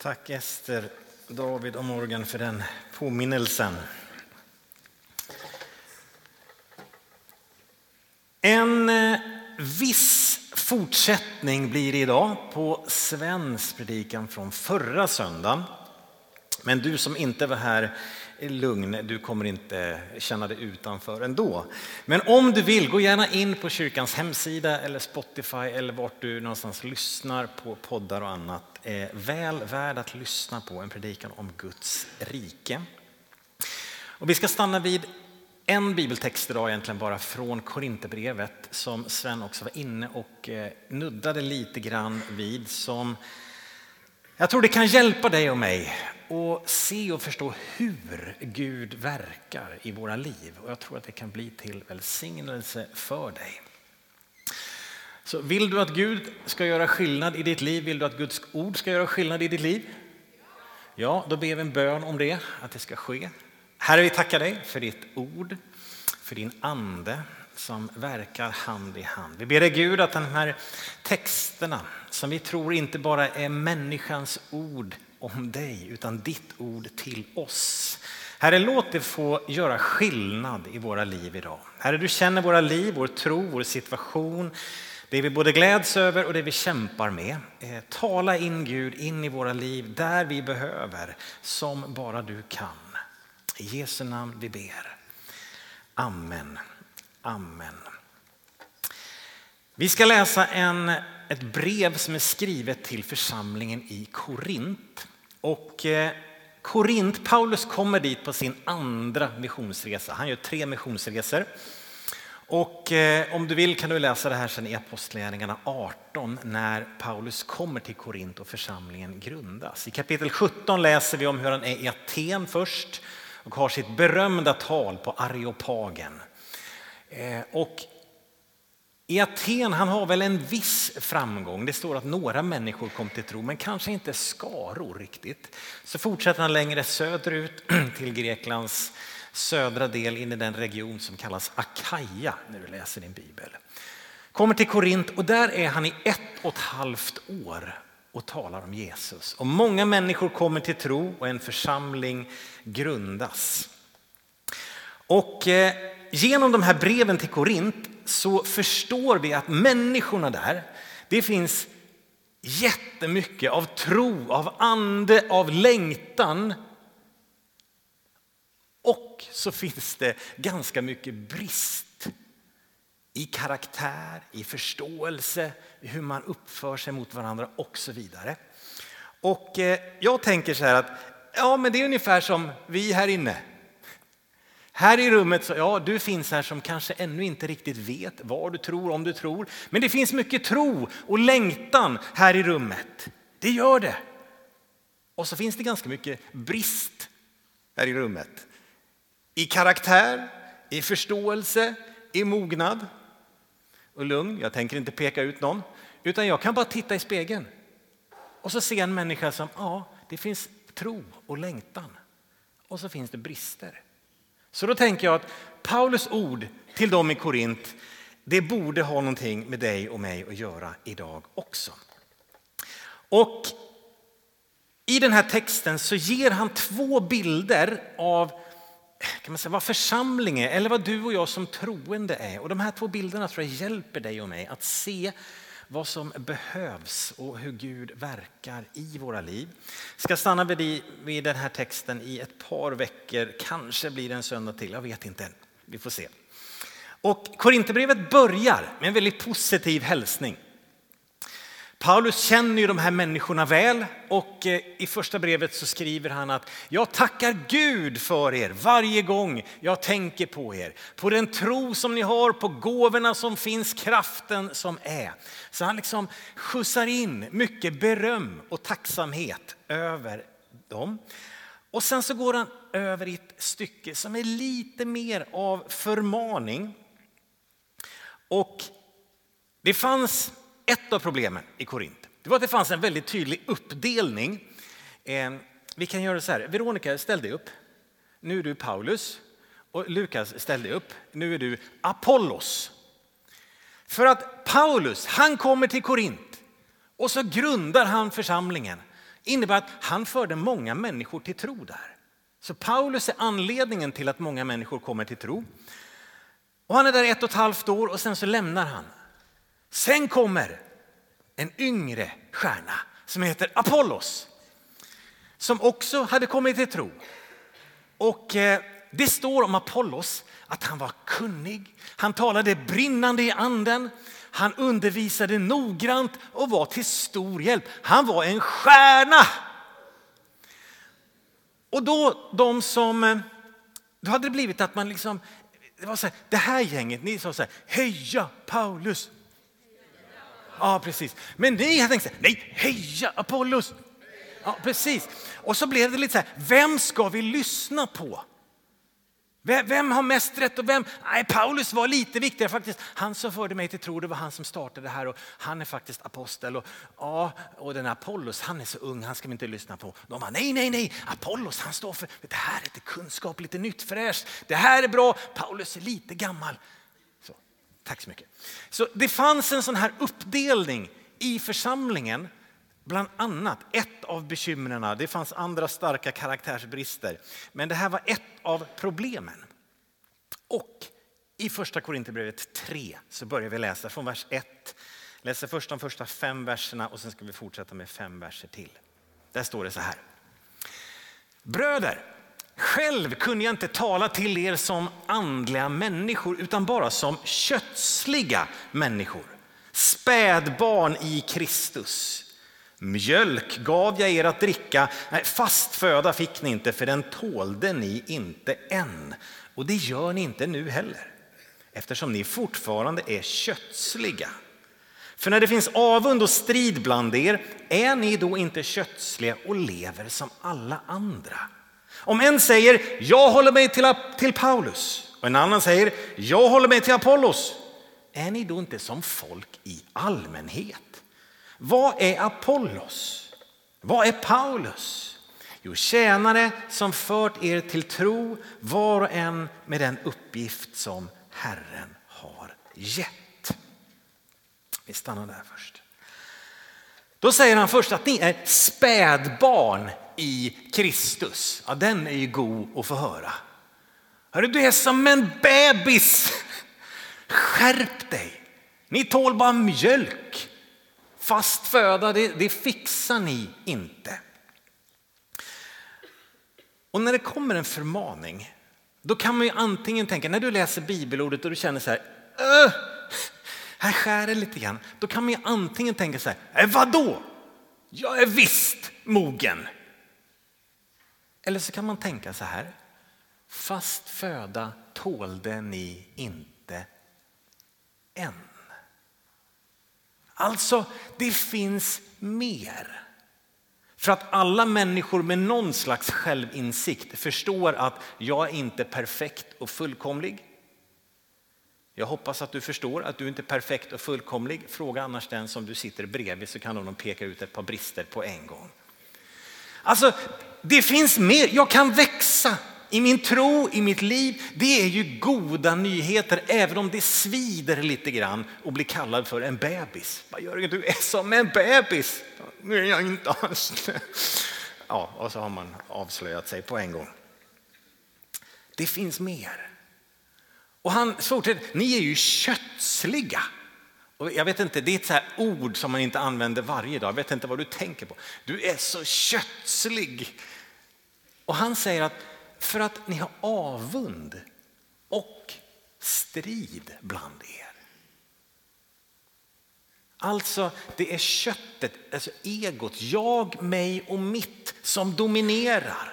Tack Ester, David och Morgan för den påminnelsen. En viss fortsättning blir idag på Svens predikan från förra söndagen. Men du som inte var här är lugn, du kommer inte känna dig utanför ändå. Men om du vill, gå gärna in på kyrkans hemsida eller Spotify eller vart du någonstans lyssnar på poddar och annat. Väl värd att lyssna på en predikan om Guds rike. Och vi ska stanna vid en bibeltext idag egentligen bara från Korinthierbrevet som Sven också var inne och nuddade lite grann vid, som jag tror det kan hjälpa dig och mig att se och förstå hur Gud verkar i våra liv. Och jag tror att det kan bli till välsignelse för dig. Så vill du att Gud ska göra skillnad i ditt liv? Vill du att Guds ord ska göra skillnad i ditt liv? Ja, då ber vi en bön om det, att det ska ske. Herre, vi tackar dig för ditt ord, för din ande som verkar hand i hand. Vi ber dig Gud att de här texterna som vi tror inte bara är människans ord om dig utan ditt ord till oss. Herre, låt det få göra skillnad i våra liv idag. Herre, du känner våra liv, vår tro, vår situation. Det vi både gläds över och det vi kämpar med. Tala in Gud in i våra liv där vi behöver, som bara du kan. I Jesu namn vi ber. Amen. Amen. Vi ska läsa ett brev som är skrivet till församlingen i Korint. Och Korint, Paulus kommer dit på sin andra missionsresa. Han gör 3 missionsresor. Och om du vill kan du läsa det här sen i Apostläringarna 18 när Paulus kommer till Korint och församlingen grundas. I kapitel 17 läser vi om hur han är i Aten först och har sitt berömda tal på Areopagen. Och i Aten han har väl en viss framgång. Det står att några människor kom till tro men kanske inte skaror riktigt. Så fortsätter han längre söderut till Greklands södra del in i den region som kallas Achaia när du läser din bibel. Kommer till Korint och där är han i 1,5 år och talar om Jesus. Och många människor kommer till tro och en församling grundas. Och genom de här breven till Korint så förstår vi att människorna där, det finns jättemycket av tro, av ande, av längtan. Och så finns det ganska mycket brist i karaktär, i förståelse, hur man uppför sig mot varandra och så vidare. Och jag tänker så här att ja, men det är ungefär som vi här inne. Här i rummet så ja, du finns här som kanske ännu inte riktigt vet vad du tror, om du tror. Men det finns mycket tro och längtan här i rummet. Det gör det. Och så finns det ganska mycket brist här i rummet. I karaktär, i förståelse, i mognad och lugn. Jag tänker inte peka ut någon, utan jag kan bara titta i spegeln. Och så ser en människa som, ja, det finns tro och längtan. Och så finns det brister. Så då tänker jag att Paulus ord till dem i Korint, det borde ha någonting med dig och mig att göra idag också. Och i den här texten så ger han 2 bilder av, kan man säga, vad församling är eller vad du och jag som troende är. Och de här 2 bilderna tror jag hjälper dig och mig att se vad som behövs och hur Gud verkar i våra liv. Jag ska stanna vid den här texten i ett par veckor. Kanske blir det en söndag till, jag vet inte än. Vi får se. Och Korinthierbrevet börjar med en väldigt positiv hälsning. Paulus känner ju de här människorna väl och i första brevet så skriver han att jag tackar Gud för er varje gång jag tänker på er. På den tro som ni har, på gåvorna som finns, kraften som är. Så han liksom skjutsar in mycket beröm och tacksamhet över dem. Och sen så går han över i ett stycke som är lite mer av förmaning. Och det fanns ett av problemen i Korint. Det var att det fanns en väldigt tydlig uppdelning. Vi kan göra så här. Veronika, ställ dig upp. Nu är du Paulus. Och Lukas, ställ dig upp. Nu är du Apollos. För att Paulus, han kommer till Korint. Och så grundar han församlingen. innebär att han förde många människor till tro där. Så Paulus är anledningen till att många människor kommer till tro. Och han är där 1,5 år och sen så lämnar han. Sen kommer en yngre stjärna som heter Apollos, som också hade kommit till tro. Och det står om Apollos att han var kunnig. Han talade brinnande i anden. Han undervisade noggrant och var till stor hjälp. Han var en stjärna. Och då de som, då hade det blivit att man liksom, det var så här, det här gänget, ni sa så här, heja Paulus. Ja, precis. Men ni hade tänkt så här, nej, heja Apollos. Ja, precis. Och så blev det lite så här, vem ska vi lyssna på? Vem har mest rätt och vem? Nej, Paulus var lite viktigare faktiskt. Han som förde mig till tro, det var han som startade det här och han är faktiskt apostel. Och, ja, och den här Apollos, han är så ung, han ska vi inte lyssna på. De bara, nej, Apollos, han står för, det här är lite kunskap, lite nytt, fräscht. Det här är bra, Paulus är lite gammal. Så, tack så mycket. Så det fanns en sån här uppdelning i församlingen. Bland annat ett av bekymmerna, det fanns andra starka karaktärsbrister. Men det här var ett av problemen. Och i första Korinthierbrevet 3 så börjar vi läsa från vers 1. Läser först de första 5 verserna och sen ska vi fortsätta med 5 verser till. Där står det så här. Bröder, själv kunde jag inte tala till er som andliga människor utan bara som kötsliga människor. Spädbarn i Kristus. Mjölk gav jag er att dricka, nej, fast föda fick ni inte, för den tålde ni inte än. Och det gör ni inte nu heller, eftersom ni fortfarande är kötsliga. För när det finns avund och strid bland er, är ni då inte kötsliga och lever som alla andra? Om en säger, jag håller mig till Paulus, och en annan säger, jag håller mig till Apollos, är ni då inte som folk i allmänhet? Vad är Apollos? Vad är Paulus? Jo, tjänare som fört er till tro, var och en med den uppgift som Herren har gett. Vi stannar där först. Då säger han först att ni är spädbarn i Kristus. Ja, den är ju god att få höra. Hörru, du är som en bebis. Skärp dig. Ni tål bara mjölk. Fast föda, det fixar ni inte. Och när det kommer en förmaning, då kan man ju antingen tänka, när du läser bibelordet och du känner så här, här skär det lite grann. Då kan man ju antingen tänka så här, vadå? Jag är visst mogen. Eller så kan man tänka så här, fast föda tålde ni inte än. Alltså, det finns mer. För att alla människor med någon slags självinsikt förstår att jag är inte perfekt och fullkomlig. Jag hoppas att du förstår att du inte är perfekt och fullkomlig. Fråga annars den som du sitter bredvid så kan de peka ut ett par brister på en gång. Alltså, det finns mer. Jag kan växa i min tro, i mitt liv. Det är ju goda nyheter, även om det svider lite grann och blir kallad för en bebis. Vad gör du? Du är som en bebis. Nu är jag inte alls. Ja, och så har man avslöjat sig på en gång. Det finns mer. Och han fortsätter, ni är ju kötsliga. Och jag vet inte, det är ett så här ord som man inte använder varje dag. Jag vet inte vad du tänker på. Du är så kötslig. Och han säger att för att ni har avund och strid bland er. Alltså det är köttet, alltså egot, jag, mig och mitt som dominerar.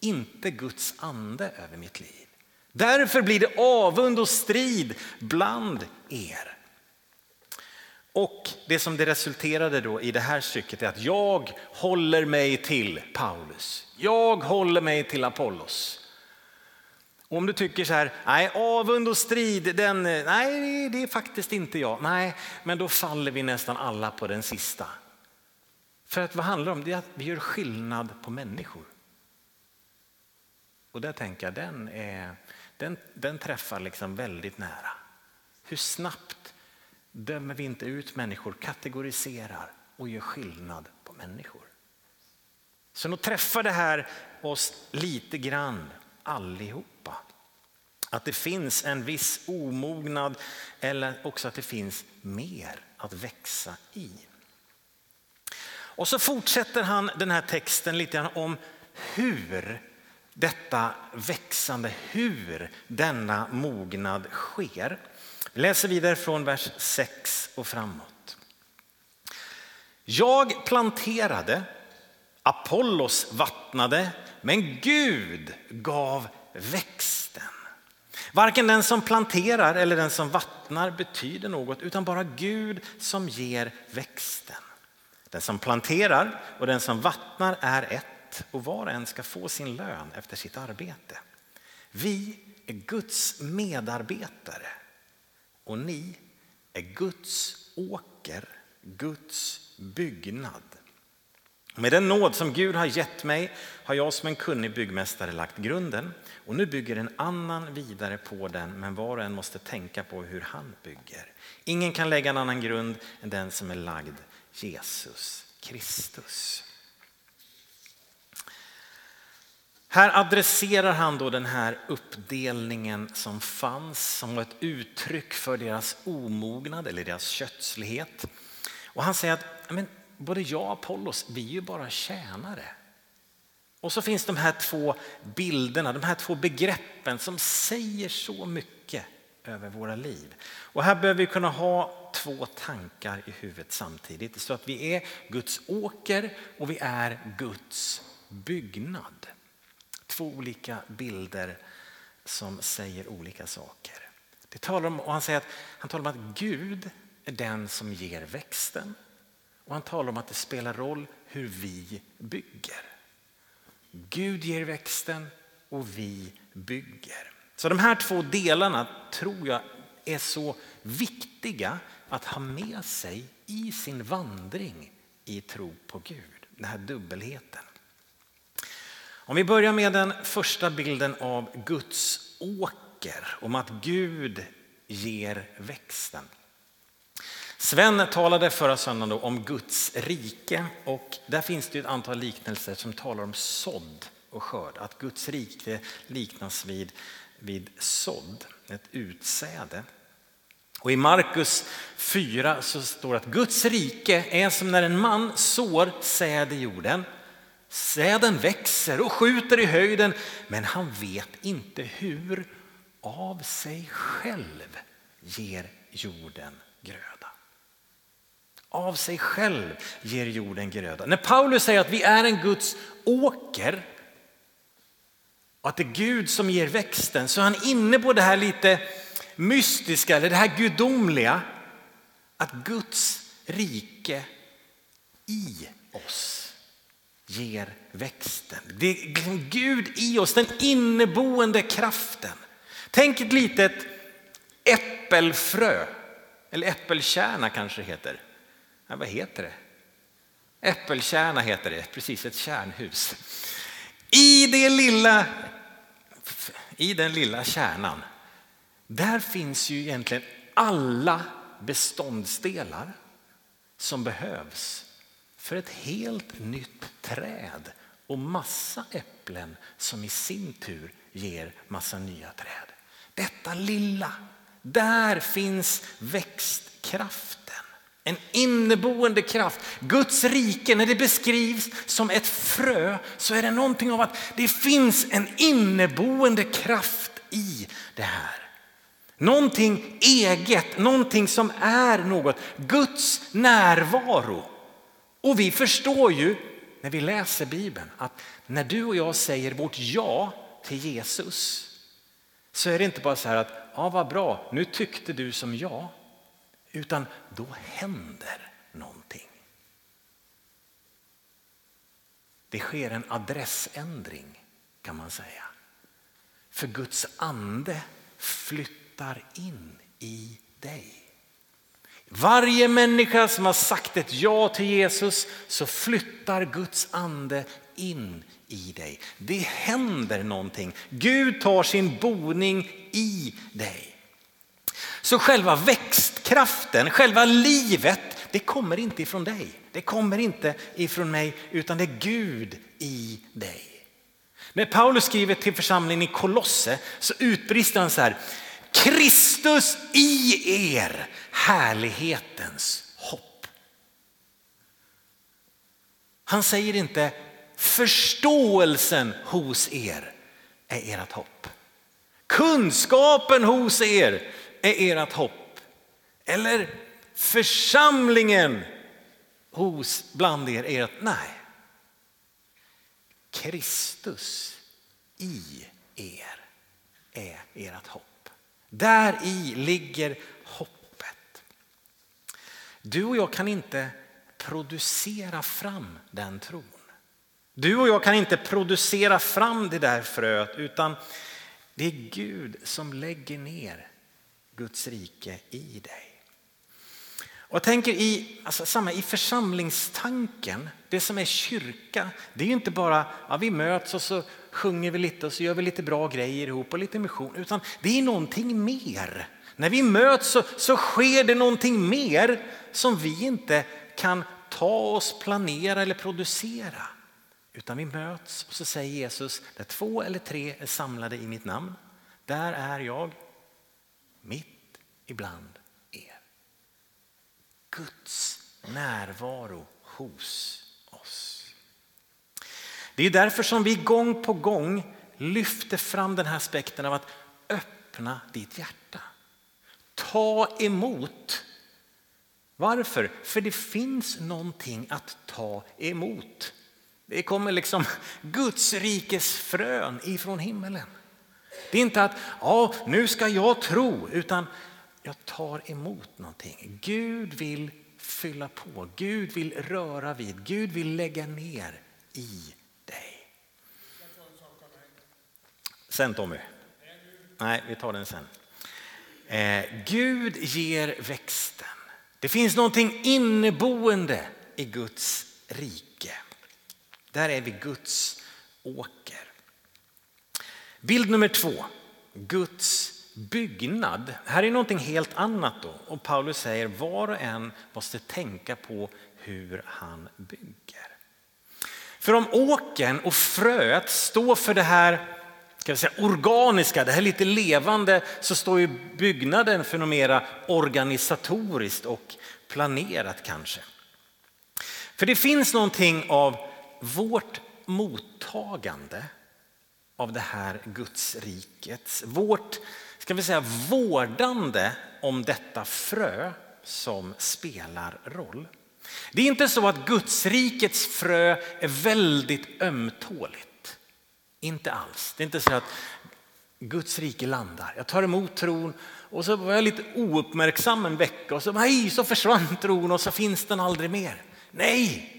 Inte Guds ande över mitt liv. Därför blir det avund och strid bland er. Och det som det resulterade då i det här stycket är att jag håller mig till Paulus. Jag håller mig till Apollos. Och om du tycker så här, nej, avund och strid, nej, det är faktiskt inte jag. Nej, men då faller vi nästan alla på den sista. För att vad handlar om, det är att vi gör skillnad på människor. Och där tänker jag, den träffar liksom väldigt nära. Hur snabbt dömer vi inte ut människor, kategoriserar och gör skillnad på människor. Så nu träffar det här oss lite grann allihopa. Att det finns en viss omognad eller också att det finns mer att växa i. Och så fortsätter han den här texten lite grann om hur detta växande, hur denna mognad sker. Vi läser vidare från vers 6 och framåt. Jag planterade, Apollos vattnade, men Gud gav växten. Varken den som planterar eller den som vattnar betyder något, utan bara Gud som ger växten. Den som planterar och den som vattnar är ett, och var och en ska få sin lön efter sitt arbete. Vi är Guds medarbetare och ni är Guds åker, Guds byggnad. Med den nåd som Gud har gett mig har jag som en kunnig byggmästare lagt grunden, och nu bygger en annan vidare på den, men var och en måste tänka på hur han bygger. Ingen kan lägga en annan grund än den som är lagd, Jesus Kristus. Här adresserar han då den här uppdelningen som fanns, som var ett uttryck för deras omognad eller deras kötslighet. Och han säger att men, både jag och Apollos, vi är ju bara tjänare. Och så finns de här två bilderna, de här två begreppen som säger så mycket över våra liv. Och här behöver vi kunna ha två tankar i huvudet samtidigt. Så att vi är Guds åker och vi är Guds byggnad. Två olika bilder som säger olika saker. Det talar om, och han säger att han talar om att Gud är den som ger växten. Och han talar om att det spelar roll hur vi bygger. Gud ger växten och vi bygger. Så de här två delarna tror jag är så viktiga att ha med sig i sin vandring i tro på Gud. Den här dubbelheten. Om vi börjar med den första bilden av Guds åker, om att Gud ger växten. Sven talade förra söndagen om Guds rike, och där finns det ett antal liknelser som talar om sådd och skörd. Att Guds rike liknas vid sådd, ett utsäde. Och i Markus 4 så står det att Guds rike är som när en man sår säd i jorden. Säden växer och skjuter i höjden, men han vet inte hur. Av sig själv ger jorden gröda. Av sig själv ger jorden gröda. När Paulus säger att vi är en Guds åker och att det är Gud som ger växten, så är han inne på det här lite mystiska, eller det här gudomliga, att Guds rike i oss ger växten. Det är Gud i oss, den inneboende kraften. Tänk ett litet äppelfrö, eller äppelkärna kanske det heter. Ja, vad heter det? Äppelkärna heter det, precis, ett kärnhus. I den lilla kärnan, där finns ju egentligen alla beståndsdelar som behövs för ett helt nytt träd och massa äpplen som i sin tur ger massa nya träd. Detta lilla, där finns växtkraften. En inneboende kraft. Guds rike, när det beskrivs som ett frö, så är det någonting av att det finns en inneboende kraft i det här. Någonting eget, någonting som är något. Guds närvaro. Och vi förstår ju när vi läser Bibeln att när du och jag säger vårt ja till Jesus, så är det inte bara så här att ja, vad bra, nu tyckte du som jag. Utan då händer någonting. Det sker en adressändring, kan man säga. För Guds ande flyttar in i dig. Varje människa som har sagt ett ja till Jesus, så flyttar Guds ande in i dig. Det händer någonting. Gud tar sin boning i dig. Så själva växtkraften, själva livet, det kommer inte ifrån dig. Det kommer inte ifrån mig, utan det är Gud i dig. När Paulus skriver till församlingen i Kolosse så utbrister han så här: Kristus i er, härlighetens hopp. Han säger inte förståelsen hos er är ert hopp. Kunskapen hos er är ert hopp. Eller församlingen hos bland er är ert, nej. Kristus i er är ert hopp. Där i ligger hoppet. Du och jag kan inte producera fram den tron. Du och jag kan inte producera fram det där fröet, utan det är Gud som lägger ner Guds rike i dig. Och jag tänker i församlingstanken, det som är kyrka, det är ju inte bara vi möts och så sjunger vi lite och så gör vi lite bra grejer ihop och lite mission, utan det är någonting mer. När vi möts så sker det någonting mer som vi inte kan ta oss, planera eller producera. Utan vi möts och så säger Jesus: där två eller tre är samlade i mitt namn, där är jag mitt ibland er. Guds närvaro hos oss. Det är därför som vi gång på gång lyfter fram den här aspekten av att öppna ditt hjärta. Ta emot. Varför? För det finns någonting att ta emot. Det kommer liksom Guds rikes frön ifrån himmelen. Det är inte att nu ska jag tro, utan jag tar emot någonting. Gud vill fylla på. Gud vill röra vid. Gud vill lägga ner i dig. Sen Tommy. Nej, vi tar den sen. Gud ger växten. Det finns någonting inneboende i Guds rike. Där är vi Guds åker. Bild nummer 2. Guds byggnad. Här är någonting helt annat då. Och Paulus säger: var och en måste tänka på hur han bygger. För om åkern och fröet står för det här, ska vi säga, organiska, det här lite levande, så står ju byggnaden för något mera organisatoriskt och planerat kanske. För det finns någonting av vårt mottagande av det här Guds riket, vårt, ska vi säga, vårdande om detta frö som spelar roll. Det är inte så att Guds rikets frö är väldigt ömtåligt. Inte alls. Det är inte så att Guds rike landar. Jag tar emot tron och så var jag lite ouppmärksam en vecka och så försvann tron och så finns den aldrig mer. Nej,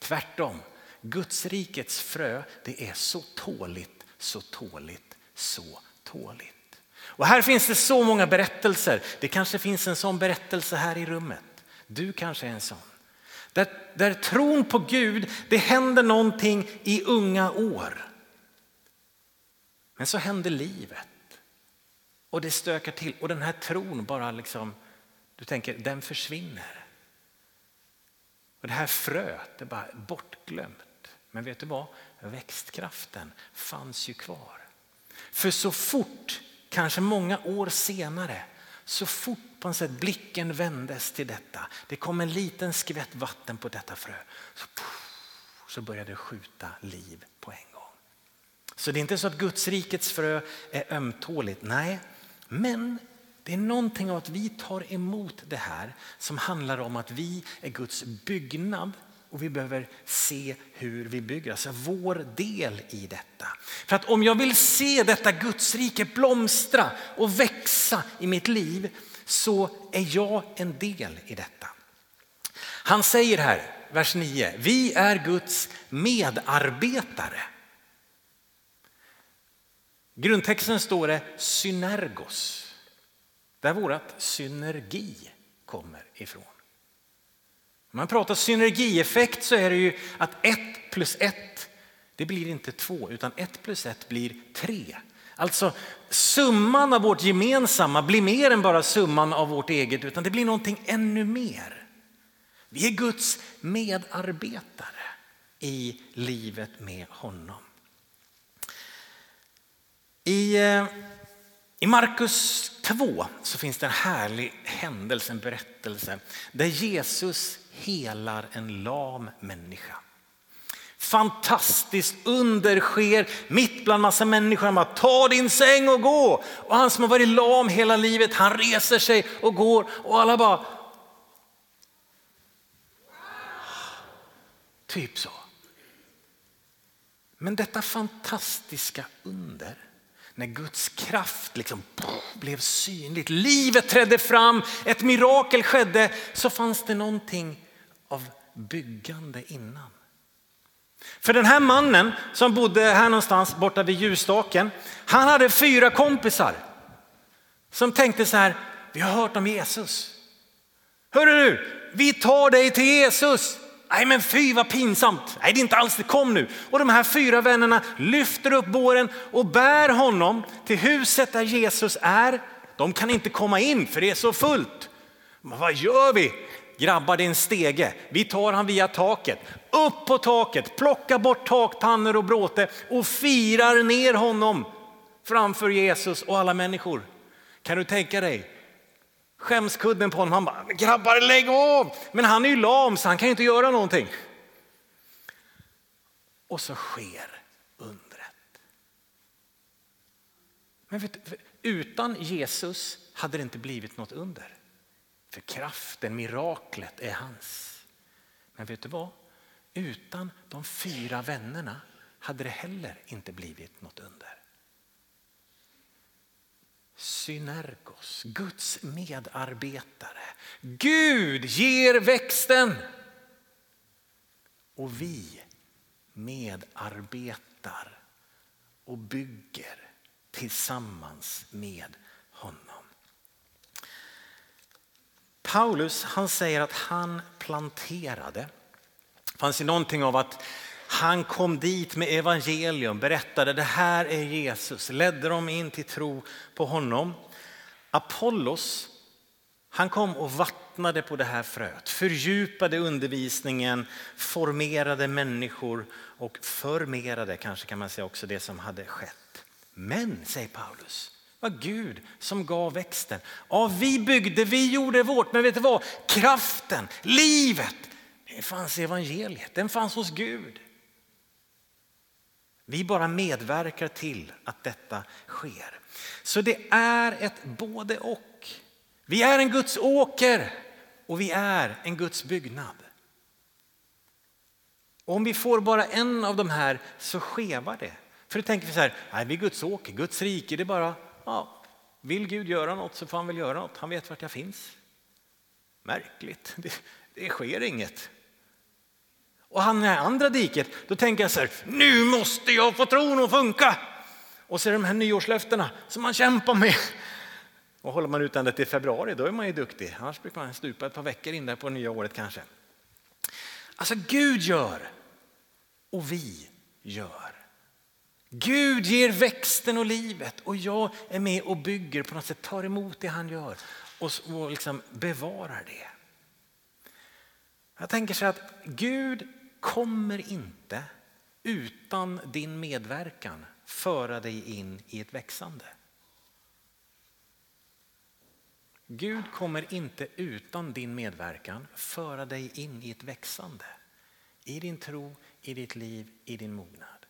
tvärtom. Guds rikets frö, det är så tåligt. Och här finns det så många berättelser. Det kanske finns en sån berättelse här i rummet. Du kanske är en sån. Där tron på Gud, det händer någonting i unga år. Men så händer livet. Och det stökar till. Och den här tron bara liksom, du tänker, den försvinner. Och det här fröet är bara bortglömt. Men vet du vad? Växtkraften fanns ju kvar. För så fort, kanske många år senare, så fort på något sätt blicken vändes till detta. Det kom en liten skvätt vatten på detta frö. Så började det skjuta liv på en gång. Så det är inte så att Guds rikets frö är ömtåligt. Nej, men det är någonting av att vi tar emot det här som handlar om att vi är Guds byggnad. Och vi behöver se hur vi bygger, alltså vår del i detta. För att om jag vill se detta Guds rike blomstra och växa i mitt liv, så är jag en del i detta. Han säger här, vers 9, vi är Guds medarbetare. Grundtexten står det synergos. Där vårat synergi kommer ifrån. Om man pratar synergieffekt så är det ju att 1 plus 1, det blir inte 2, utan 1 plus 1 blir 3. Alltså summan av vårt gemensamma blir mer än bara summan av vårt eget, utan det blir någonting ännu mer. Vi är Guds medarbetare i livet med honom. I Markus 2 så finns det en härlig händelse, en berättelse där Jesus helar en lam människa. Fantastiskt under sker mitt bland massa människor. Han bara, ta din säng och gå. Och han som har varit lam hela livet, han reser sig och går. Och alla bara... Typ så. Men detta fantastiska under, när Guds kraft liksom blev synligt, livet trädde fram, ett mirakel skedde, så fanns det någonting av byggande innan. För den här mannen som bodde här någonstans borta vid ljusstaken, han hade 4 kompisar som tänkte så här: vi har hört om Jesus. Hörru du, vi tar dig till Jesus. Nej men fy vad pinsamt. Nej det är inte alls det, kom nu. Och de här 4 vännerna lyfter upp båren och bär honom till huset där Jesus är. De kan inte komma in för det är så fullt. Men vad gör vi? Grabbar, din stege. Vi tar han via taket. Upp på taket, plockar bort takpannor och bråte och firar ner honom framför Jesus och alla människor. Kan du tänka dig? Skämskudden på honom, han bara, grabbar lägg av! Men han är ju lam så han kan ju inte göra någonting. Och så sker undret. Men vet du, utan Jesus hade det inte blivit något under. För kraften, miraklet är hans. Men vet du vad? Utan de 4 vännerna hade det heller inte blivit något under. Synergos, Guds medarbetare. Gud ger växten. Och vi medarbetar och bygger tillsammans med honom. Paulus, han säger att han planterade. Det fanns ju någonting av att han kom dit med evangelium, berättade det här är Jesus, ledde dem in till tro på honom. Apollos, han kom och vattnade på det här fröet, fördjupade undervisningen, formerade människor och förmerade kanske kan man säga också det som hade skett. Men, säger Paulus, var Gud som gav växten. Ja, vi byggde, vi gjorde vårt, men vet du vad? Kraften, livet. Det fanns evangeliet, den fanns hos Gud. Vi bara medverkar till att detta sker. Så det är ett både och. Vi är en Guds åker och vi är en Guds byggnad. Och om vi får bara en av de här så skevar det. För då tänker vi så här, nej vi är Guds åker, Guds rike, det är bara, ja, vill Gud göra något så får han väl göra något. Han vet vart jag finns. Märkligt, det sker inget. Och han är andra diket, då tänker jag så här, nu måste jag få tron att funka. Och så är det de här nyårslöftena som man kämpar med. Och håller man ut ända till februari, då är man ju duktig. Annars brukar man stupa ett par veckor in där på nya året kanske. Alltså Gud gör och vi gör. Gud ger växten och livet och jag är med och bygger på något sätt, tar emot det han gör och liksom bevarar det. Jag tänker så att Gud kommer inte utan din medverkan föra dig in i ett växande. Gud kommer inte utan din medverkan föra dig in i ett växande. I din tro, i ditt liv, i din mognad.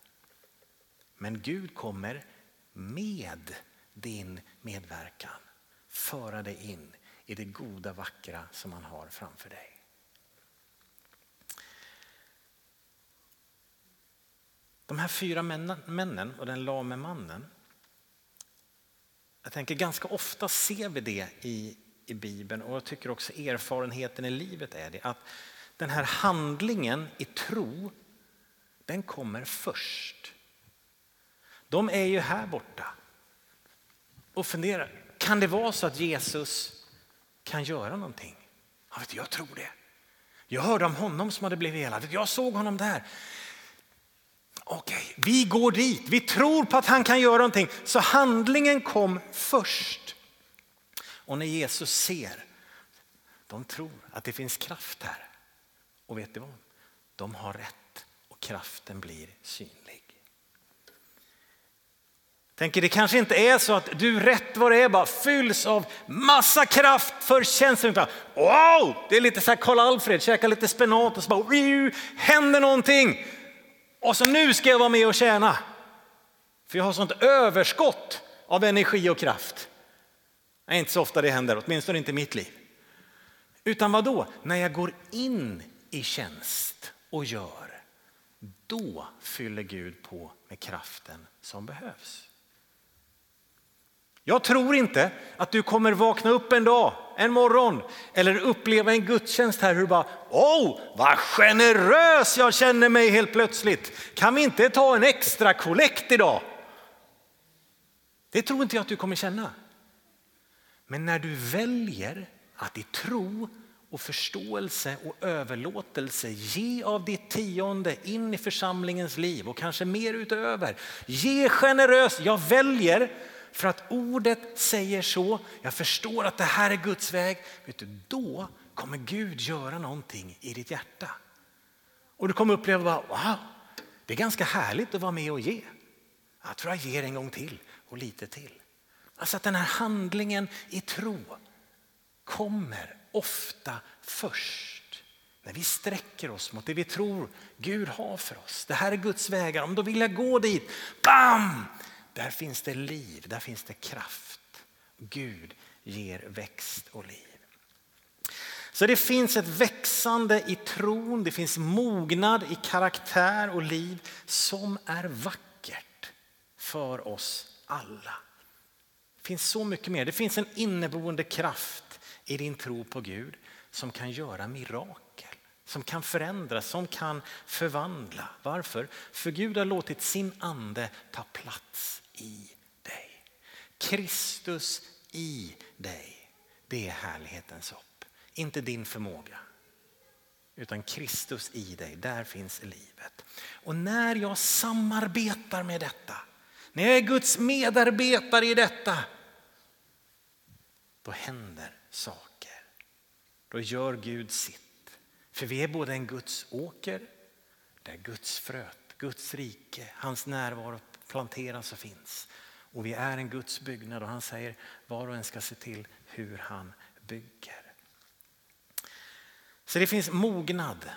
Men Gud kommer med din medverkan föra dig in i det goda, vackra som han har framför dig. De här 4 männen och den lame mannen. Jag tänker ganska ofta ser vi det i Bibeln. Och jag tycker också erfarenheten i livet är det. Att den här handlingen i tro, den kommer först. De är ju här borta. Och funderar, kan det vara så att Jesus kan göra någonting? Ja, vet du, jag tror det. Jag hörde om honom som hade blivit helad. Jag såg honom där. Okej, vi går dit. Vi tror på att han kan göra någonting. Så handlingen kom först. Och när Jesus ser, de tror att det finns kraft här. Och vet du vad? De har rätt och kraften blir synlig. Tänker det kanske inte är så att du rätt vad det är bara fylls av massa kraft för känslan. Wow! Det är lite så här Karl Alfred, käka lite spenat och så bara händer någonting. Och så nu ska jag vara med och tjäna. För jag har sånt överskott av energi och kraft. Det är inte så ofta det händer, åtminstone inte i mitt liv. Utan vad då? När jag går in i tjänst och gör, då fyller Gud på med kraften som behövs. Jag tror inte att du kommer vakna upp en dag, en morgon, eller uppleva en gudstjänst här hur du bara, vad generös jag känner mig helt plötsligt. Kan vi inte ta en extra kollekt idag? Det tror inte jag att du kommer känna. Men när du väljer att i tro och förståelse och överlåtelse ge av ditt tionde in i församlingens liv och kanske mer utöver. Ge generöst, jag väljer. För att ordet säger så, jag förstår att det här är Guds väg. Vet du, då kommer Gud göra någonting i ditt hjärta. Och du kommer uppleva, wow, det är ganska härligt att vara med och ge. Jag tror jag ger en gång till och lite till. Alltså att den här handlingen i tro kommer ofta först. När vi sträcker oss mot det vi tror Gud har för oss. Det här är Guds vägar, om då vill jag gå dit, bam! Där finns det liv, där finns det kraft. Gud ger växt och liv. Så det finns ett växande i tron, det finns mognad i karaktär och liv som är vackert för oss alla. Det finns så mycket mer. Det finns en inneboende kraft i din tro på Gud som kan göra mirakel, som kan förändra, som kan förvandla. Varför? För Gud har låtit sin ande ta plats i dig. Kristus i dig. Det är härlighetens hopp. Inte din förmåga. Utan Kristus i dig. Där finns livet. Och när jag samarbetar med detta. När jag är Guds medarbetare i detta. Då händer saker. Då gör Gud sitt. För vi är både en Guds åker. Där Guds fröt, Guds rike, hans närvaro planteras och finns. Och vi är en Guds byggnad och han säger var och en ska se till hur han bygger. Så det finns mognad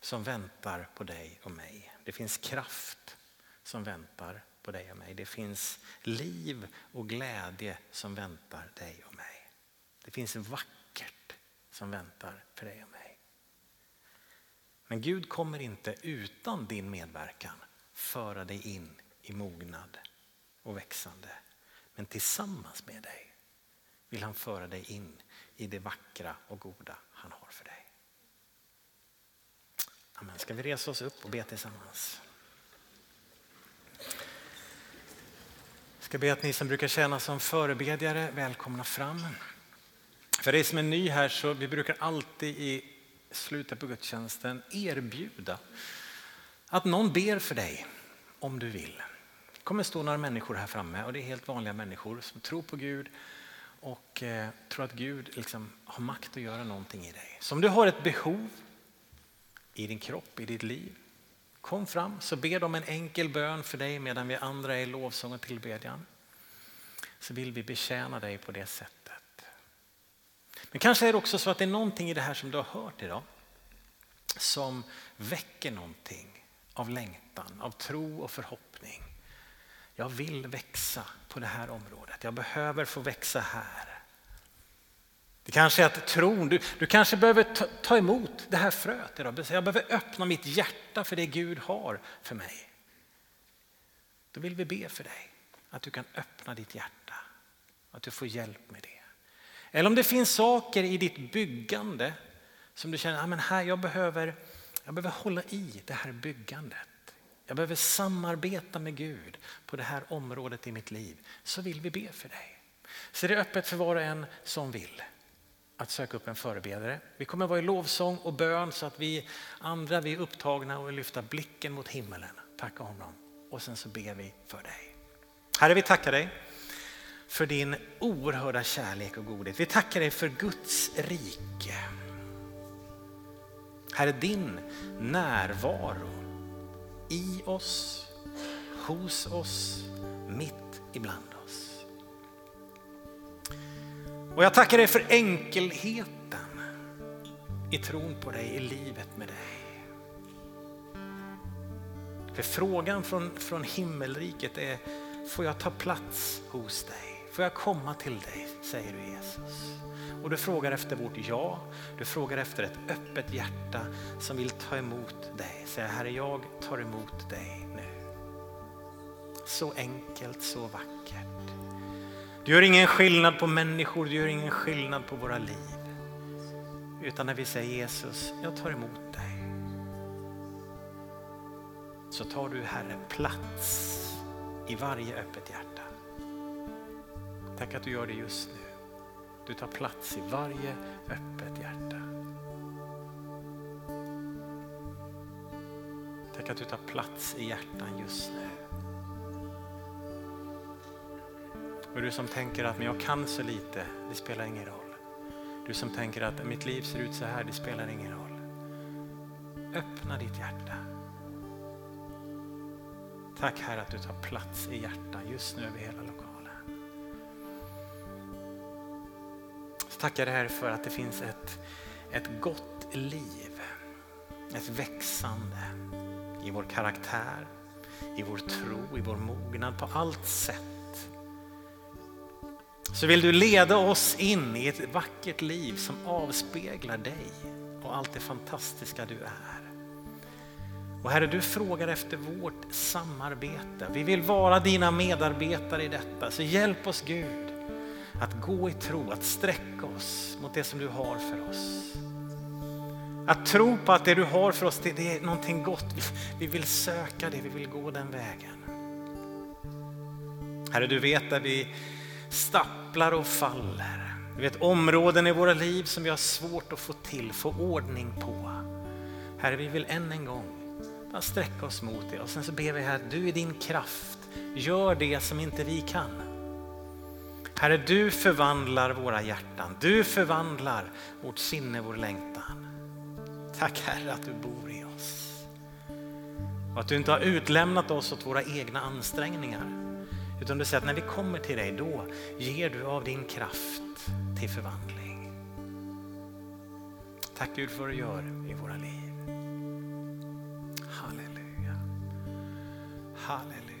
som väntar på dig och mig. Det finns kraft som väntar på dig och mig. Det finns liv och glädje som väntar dig och mig. Det finns vackert som väntar för dig och mig. Men Gud kommer inte utan din medverkan föra dig in i mognad och växande. Men tillsammans med dig vill han föra dig in i det vackra och goda han har för dig. Amen. Ska vi resa oss upp och be tillsammans? Jag ska be att ni som brukar tjäna som förebedjare välkomna fram. För dig som är ny här så vi brukar alltid i slutet på gudstjänsten erbjuda att någon ber för dig om du vill. Det kommer stå några människor här framme och det är helt vanliga människor som tror på Gud och tror att Gud liksom har makt att göra någonting i dig. Så om du har ett behov i din kropp, i ditt liv, kom fram så ber de en enkel bön för dig medan vi andra är i lovsång och tillbedjan. Så vill vi betjäna dig på det sättet. Men kanske är det också så att det är någonting i det här som du har hört idag som väcker någonting av längtan, av tro och förhoppning. Jag vill växa på det här området. Jag behöver få växa här. Det kanske är att tron, du kanske behöver ta emot det här fröet idag. Jag behöver öppna mitt hjärta för det Gud har för mig. Då vill vi be för dig att du kan öppna ditt hjärta. Att du får hjälp med det. Eller om det finns saker i ditt byggande som du känner, men här jag behöver hålla i det här byggandet. Jag behöver samarbeta med Gud på det här området i mitt liv. Så vill vi be för dig. Så det är öppet för var och en som vill att söka upp en förebedare. Vi kommer vara i lovsång och bön så att vi andra vi är upptagna och lyfta blicken mot himmelen. Tacka honom. Och sen så ber vi för dig. Herre, vi tackar dig för din oerhörda kärlek och godhet. Vi tackar dig för Guds rike. Herre, din närvaro i oss, hos oss, mitt ibland oss. Och jag tackar dig för enkelheten i tron på dig, i livet med dig. För frågan från himmelriket är, får jag ta plats hos dig? Får jag komma till dig, säger du Jesus. Och du frågar efter vårt ja. Du frågar efter ett öppet hjärta som vill ta emot dig. Säger Herre, jag tar emot dig nu. Så enkelt, så vackert. Du gör ingen skillnad på människor. Du gör ingen skillnad på våra liv. Utan när vi säger Jesus, jag tar emot dig. Så tar du Herre plats i varje öppet hjärta. Tack att du gör det just nu. Du tar plats i varje öppet hjärta. Tack att du tar plats i hjärtan just nu. Och du som tänker att men jag kan så lite, det spelar ingen roll. Du som tänker att mitt liv ser ut så här, det spelar ingen roll. Öppna ditt hjärta. Tack Herre att du tar plats i hjärtan just nu över hela lokalen. Tackar dig Herre för att det finns ett gott liv, ett växande i vår karaktär, i vår tro, i vår mognad, på allt sätt. Så vill du leda oss in i ett vackert liv som avspeglar dig och allt det fantastiska du är. Och Herre, du frågar efter vårt samarbete. Vi vill vara dina medarbetare i detta, så hjälp oss Gud. Att gå i tro, att sträcka oss mot det som du har för oss. Att tro på att det du har för oss, det är någonting gott. Vi vill söka det, vi vill gå den vägen. Herre, du vet där vi stapplar och faller. Du vet områden i våra liv som vi har svårt att få ordning på. Herre, vi vill än en gång bara sträcka oss mot det. Och sen så ber vi här, du i din kraft, gör det som inte vi kan. Herre, du förvandlar våra hjärtan. Du förvandlar vårt sinne, vår längtan. Tack Herre att du bor i oss. Och att du inte har utlämnat oss åt våra egna ansträngningar. Utan du säger att när vi kommer till dig, då ger du av din kraft till förvandling. Tack Gud för vad du gör i våra liv. Halleluja. Halleluja.